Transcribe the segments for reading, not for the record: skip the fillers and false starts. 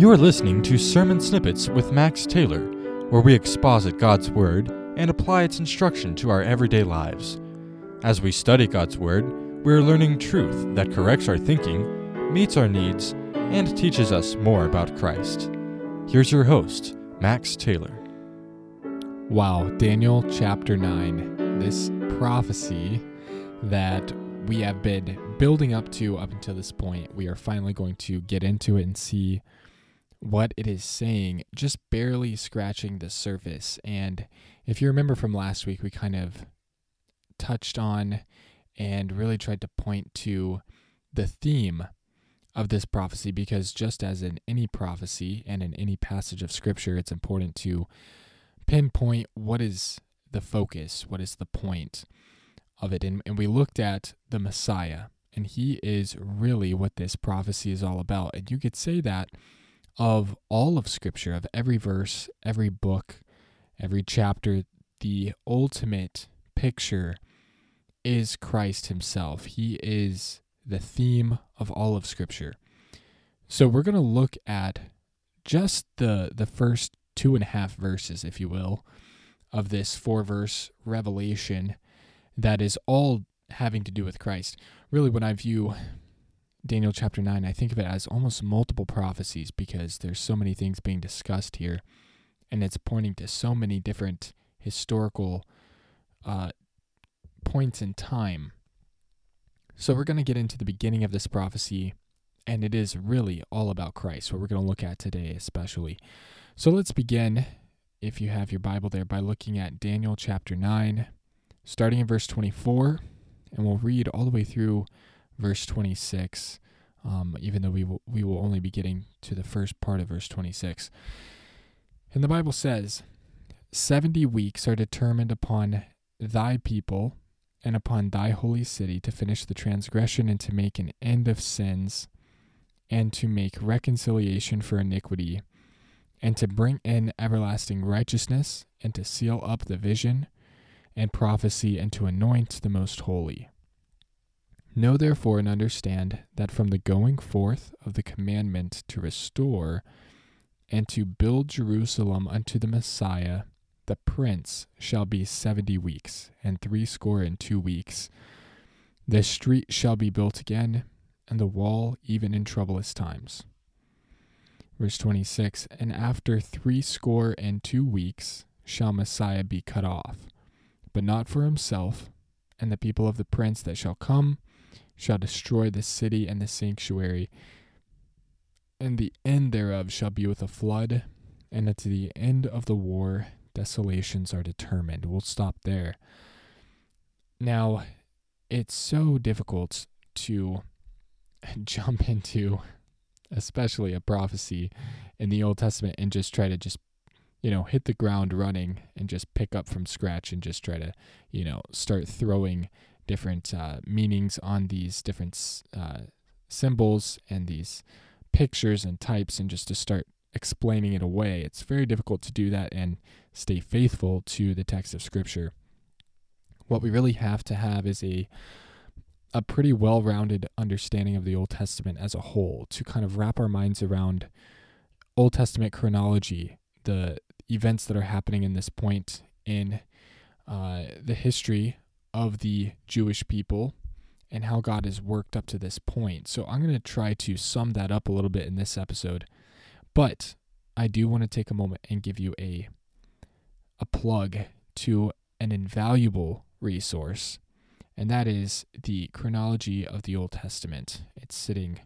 You are listening to Sermon Snippets with Max Taylor, where we exposit God's Word and apply its instruction to our everyday lives. As we study God's Word, we are learning truth that corrects our thinking, meets our needs, and teaches us more about Christ. Here's your host, Max Taylor. Wow, Daniel chapter 9, this prophecy that we have been building up until this point. We are finally going to get into it and see what it is saying, just barely scratching the surface. And if you remember from last week, we kind of touched on and really tried to point to the theme of this prophecy, because just as in any prophecy and in any passage of Scripture, it's important to pinpoint what is the focus, what is the point of it. And we looked at the Messiah, and he is really what this prophecy is all about. And you could say that of all of Scripture, of every verse, every book, every chapter, the ultimate picture is Christ himself. He is the theme of all of Scripture. So we're going to look at just the first 2.5 verses, if you will, of this 4-verse revelation that is all having to do with Christ. Really, when I view Daniel chapter 9, I think of it as almost multiple prophecies, because there's so many things being discussed here, and it's pointing to so many different historical points in time. So we're going to get into the beginning of this prophecy, and it is really all about Christ, what we're going to look at today especially. So let's begin, if you have your Bible there, by looking at Daniel chapter 9, starting in verse 24, and we'll read all the way through verse 26, even though we will only be getting to the first part of verse 26. And the Bible says, 70 weeks are determined upon thy people and upon thy holy city to finish the transgression and to make an end of sins and to make reconciliation for iniquity and to bring in everlasting righteousness and to seal up the vision and prophecy and to anoint the most holy. Know therefore and understand that from the going forth of the commandment to restore and to build Jerusalem unto the Messiah, the Prince, shall be 70 weeks, and 72 weeks. The street shall be built again, and the wall even in troublous times. Verse 26, and after 62 weeks shall Messiah be cut off, but not for himself, and the people of the Prince that shall come shall destroy the city and the sanctuary, and the end thereof shall be with a flood, and unto the end of the war desolations are determined. We'll stop there. Now, it's so difficult to jump into, especially a prophecy in the Old Testament, and just try to hit the ground running and just pick up from scratch and just try to, start throwing different meanings on these different symbols and these pictures and types, and just to start explaining it away. It's very difficult to do that and stay faithful to the text of Scripture. What we really have to have is a pretty well-rounded understanding of the Old Testament as a whole, to kind of wrap our minds around Old Testament chronology, the events that are happening in this point in the history of the Jewish people and how God has worked up to this point. So I'm going to try to sum that up a little bit in this episode. But I do want to take a moment and give you a plug to an invaluable resource, and that is the Chronology of the Old Testament. It's sitting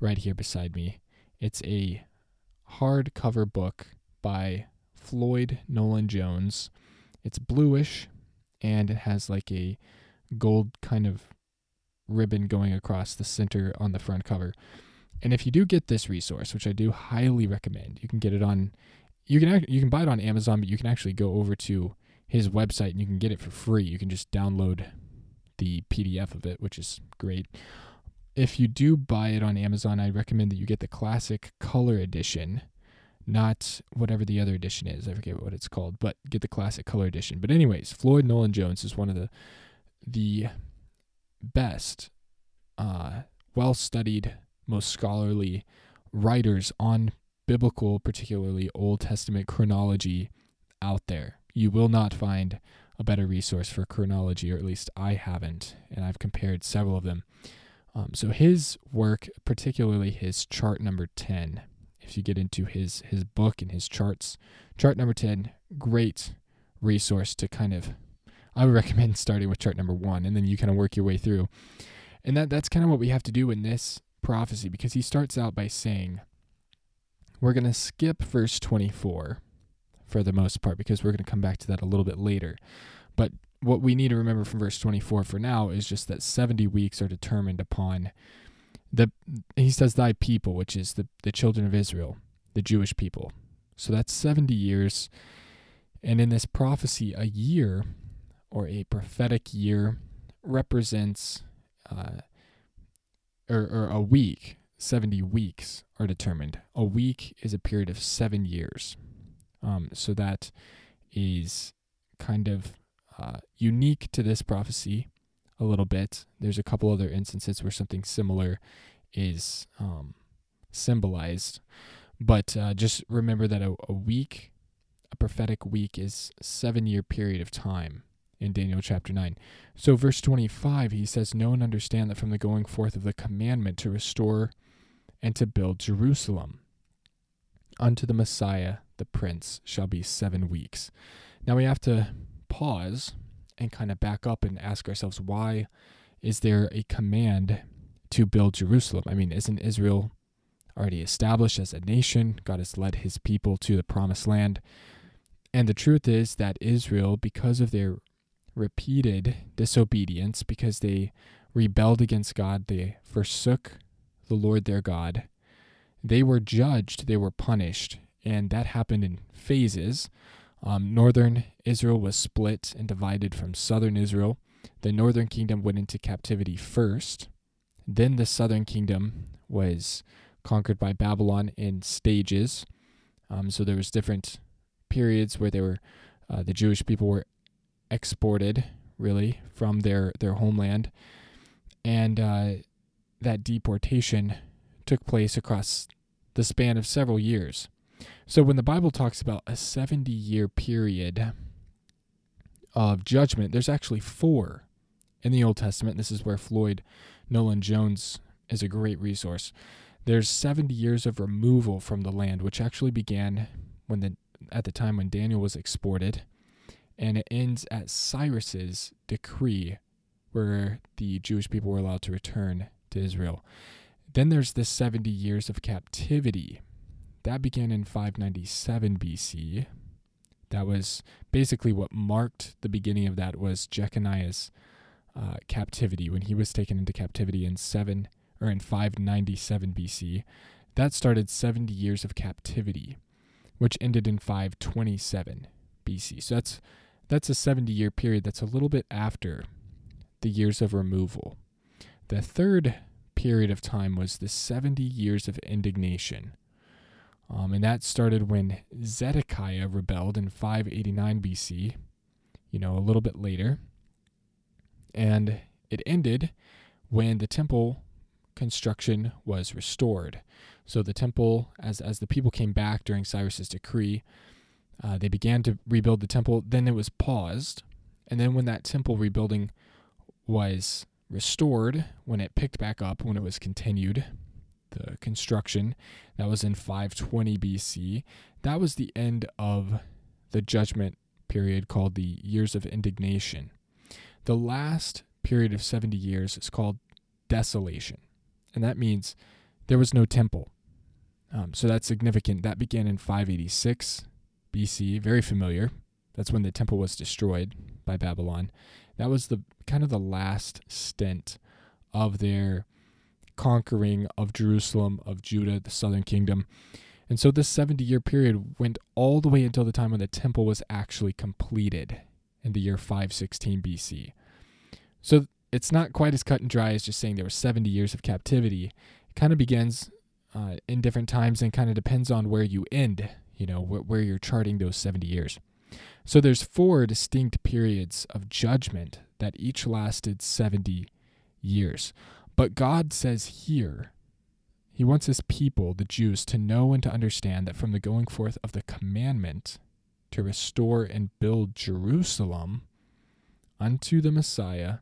right here beside me. It's a hardcover book by Floyd Nolan Jones. It's bluish, and it has like a gold kind of ribbon going across the center on the front cover. And if you do get this resource, which I do highly recommend, you can get it on, you can buy it on Amazon, but you can actually go over to his website and you can get it for free. You can just download the PDF of it, which is great. If you do buy it on Amazon, I recommend that you get the classic color edition, not whatever the other edition is. I forget what it's called, but get the classic color edition. But anyways, Floyd Nolan Jones is one of the best, well-studied, most scholarly writers on biblical, particularly Old Testament chronology out there. You will not find a better resource for chronology, or at least I haven't, and I've compared several of them. So his work, particularly his chart number 10, if you get into his book and his charts, chart number 10, great resource to kind of, I would recommend starting with chart number 1, and then you kind of work your way through. And that's kind of what we have to do in this prophecy, because he starts out by saying, we're going to skip verse 24 for the most part, because we're going to come back to that a little bit later. But what we need to remember from verse 24 for now is just that 70 weeks are determined upon he says thy people, which is the children of Israel, the Jewish people. So that's 70 years. And in this prophecy, a year or a prophetic year represents, or a week, 70 weeks are determined. A week is a period of 7 years. So that is kind of unique to this prophecy a little bit. There's a couple other instances where something similar is symbolized. But just remember that a week, a prophetic week, is a 7-year period of time in Daniel chapter 9. So verse 25, he says, Know and understand that from the going forth of the commandment to restore and to build Jerusalem unto the Messiah, the Prince, shall be 7 weeks. Now we have to pause and kind of back up and ask ourselves, why is there a command to build Jerusalem? I mean, isn't Israel already established as a nation? God has led his people to the promised land. And the truth is that Israel, because of their repeated disobedience, because they rebelled against God, they forsook the Lord their God, they were judged, they were punished, and that happened in phases. Northern Israel was split and divided from southern Israel. The northern kingdom went into captivity first. Then the southern kingdom was conquered by Babylon in stages. So there was different periods where they were, the Jewish people were exported, really, from their homeland. And that deportation took place across the span of several years. So when the Bible talks about a 70-year period of judgment, there's actually 4 in the Old Testament. This is where Floyd Nolan Jones is a great resource. There's 70 years of removal from the land, which actually began at the time when Daniel was exported, and it ends at Cyrus's decree, where the Jewish people were allowed to return to Israel. Then there's the 70 years of captivity. That began in 597 BC. That was basically what marked the beginning of that, was Zedekiah's captivity, when he was taken into captivity in 597 BC. That started 70 years of captivity, which ended in 527 BC. So that's a 70-year period. That's a little bit after the years of removal. The third period of time was the 70 years of indignation. And that started when Zedekiah rebelled in 589 BC, a little bit later. And it ended when the temple construction was restored. So the temple, as the people came back during Cyrus's decree, they began to rebuild the temple. Then it was paused. And then when that temple rebuilding was restored, when it picked back up, when it was continued, the construction, that was in 520 BC. That was the end of the judgment period called the years of indignation. The last period of 70 years is called desolation, and that means there was no temple. So that's significant. That began in 586 BC, very familiar. That's when the temple was destroyed by Babylon. That was the kind of the last stint of their conquering of Jerusalem, of Judah, the southern kingdom. And so this 70-year period went all the way until the time when the temple was actually completed in the year 516 BC. So it's not quite as cut and dry as just saying there were 70 years of captivity. It kind of begins in different times and kind of depends on where you end, where you're charting those 70 years. So there's 4 distinct periods of judgment that each lasted 70 years. But God says here, He wants his people, the Jews, to know and to understand that from the going forth of the commandment to restore and build Jerusalem unto the Messiah,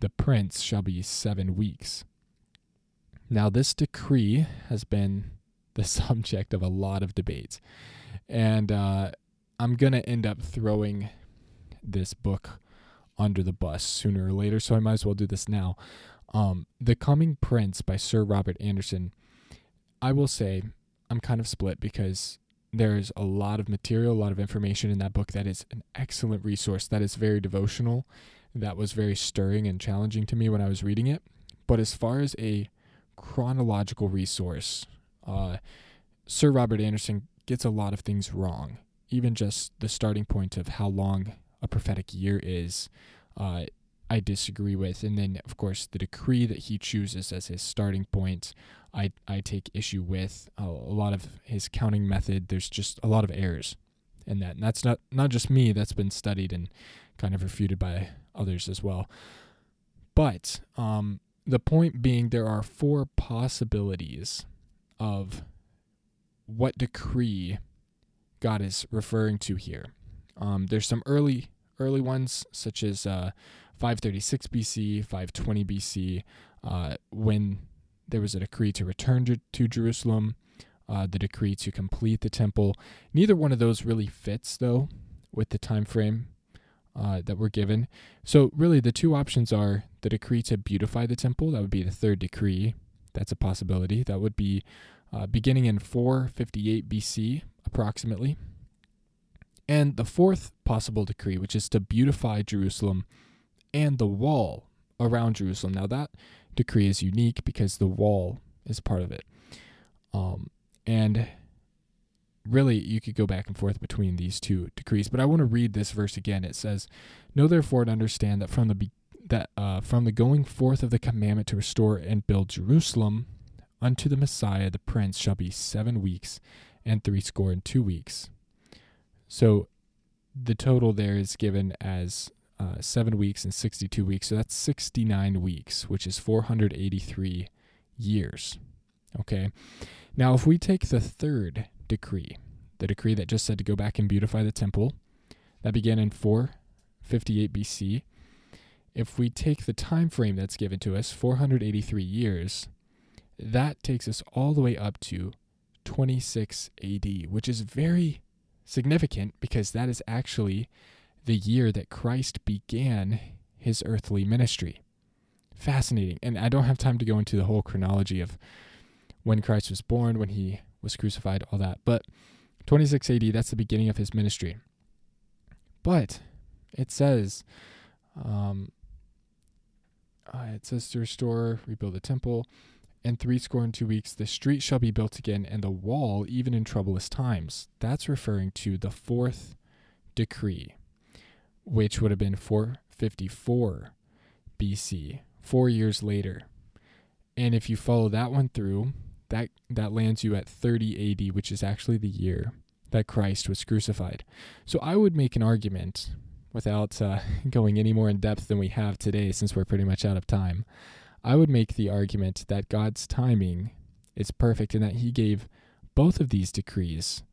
the Prince, shall be 7 weeks. Now, this decree has been the subject of a lot of debates, and I'm going to end up throwing this book under the bus sooner or later, so I might as well do this now. The Coming Prince by Sir Robert Anderson, I will say I'm kind of split because there's a lot of material, a lot of information in that book that is an excellent resource, that is very devotional, that was very stirring and challenging to me when I was reading it. But as far as a chronological resource, Sir Robert Anderson gets a lot of things wrong, even just the starting point of how long a prophetic year is, I disagree with. And then, of course, the decree that he chooses as his starting point, I take issue with. A lot of his counting method, there's just a lot of errors in that. And that's not just me, that's been studied and kind of refuted by others as well. But the point being, there are 4 possibilities of what decree God is referring to here. There's some early ones, such as 536 BC, 520 BC, when there was a decree to return to Jerusalem, the decree to complete the temple. Neither one of those really fits, though, with the time frame that we're given. So really the 2 options are the decree to beautify the temple. That would be the 3rd decree. That's a possibility. That would be beginning in 458 BC, approximately. And the 4th possible decree, which is to beautify Jerusalem and the wall around Jerusalem. Now, that decree is unique because the wall is part of it. And really, you could go back and forth between these 2 decrees. But I want to read this verse again. It says, "Know therefore and understand that from the going forth of the commandment to restore and build Jerusalem unto the Messiah, the Prince, shall be 7 weeks and 62 weeks. So the total there is given as 7 weeks and 62 weeks. So that's 69 weeks, which is 483 years. Okay. Now, if we take the 3rd decree, the decree that just said to go back and beautify the temple, that began in 458 BC. If we take the time frame that's given to us, 483 years, that takes us all the way up to 26 AD, which is very significant because that is actually the year that Christ began his earthly ministry. Fascinating. And I don't have time to go into the whole chronology of when Christ was born, when he was crucified, all that. But 26 AD, that's the beginning of his ministry. But it says, to restore, rebuild the temple, and 62 weeks, the street shall be built again, and the wall, even in troublous times. That's referring to the 4th decree, which would have been 454 BC, 4 years later. And if you follow that one through, that lands you at 30 AD, which is actually the year that Christ was crucified. So I would make an argument, without going any more in depth than we have today, since we're pretty much out of time, I would make the argument that God's timing is perfect and that he gave both of these decrees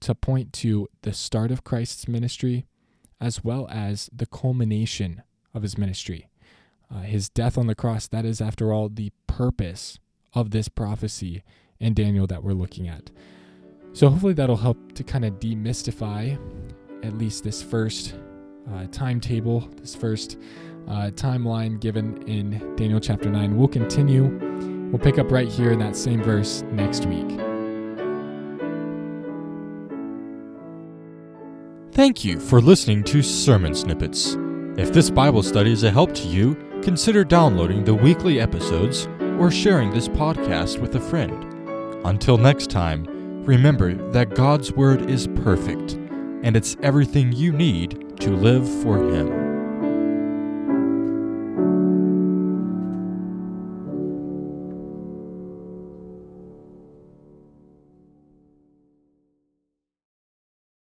to point to the start of Christ's ministry as well as the culmination of his ministry. His death on the cross, that is, after all, the purpose of this prophecy in Daniel that we're looking at. So hopefully that'll help to kind of demystify at least this first timetable, this first timeline given in Daniel chapter 9. We'll continue. We'll pick up right here in that same verse next week. Thank you for listening to Sermon Snippets. If this Bible study is a help to you, consider downloading the weekly episodes or sharing this podcast with a friend. Until next time, remember that God's Word is perfect, and it's everything you need to live for Him.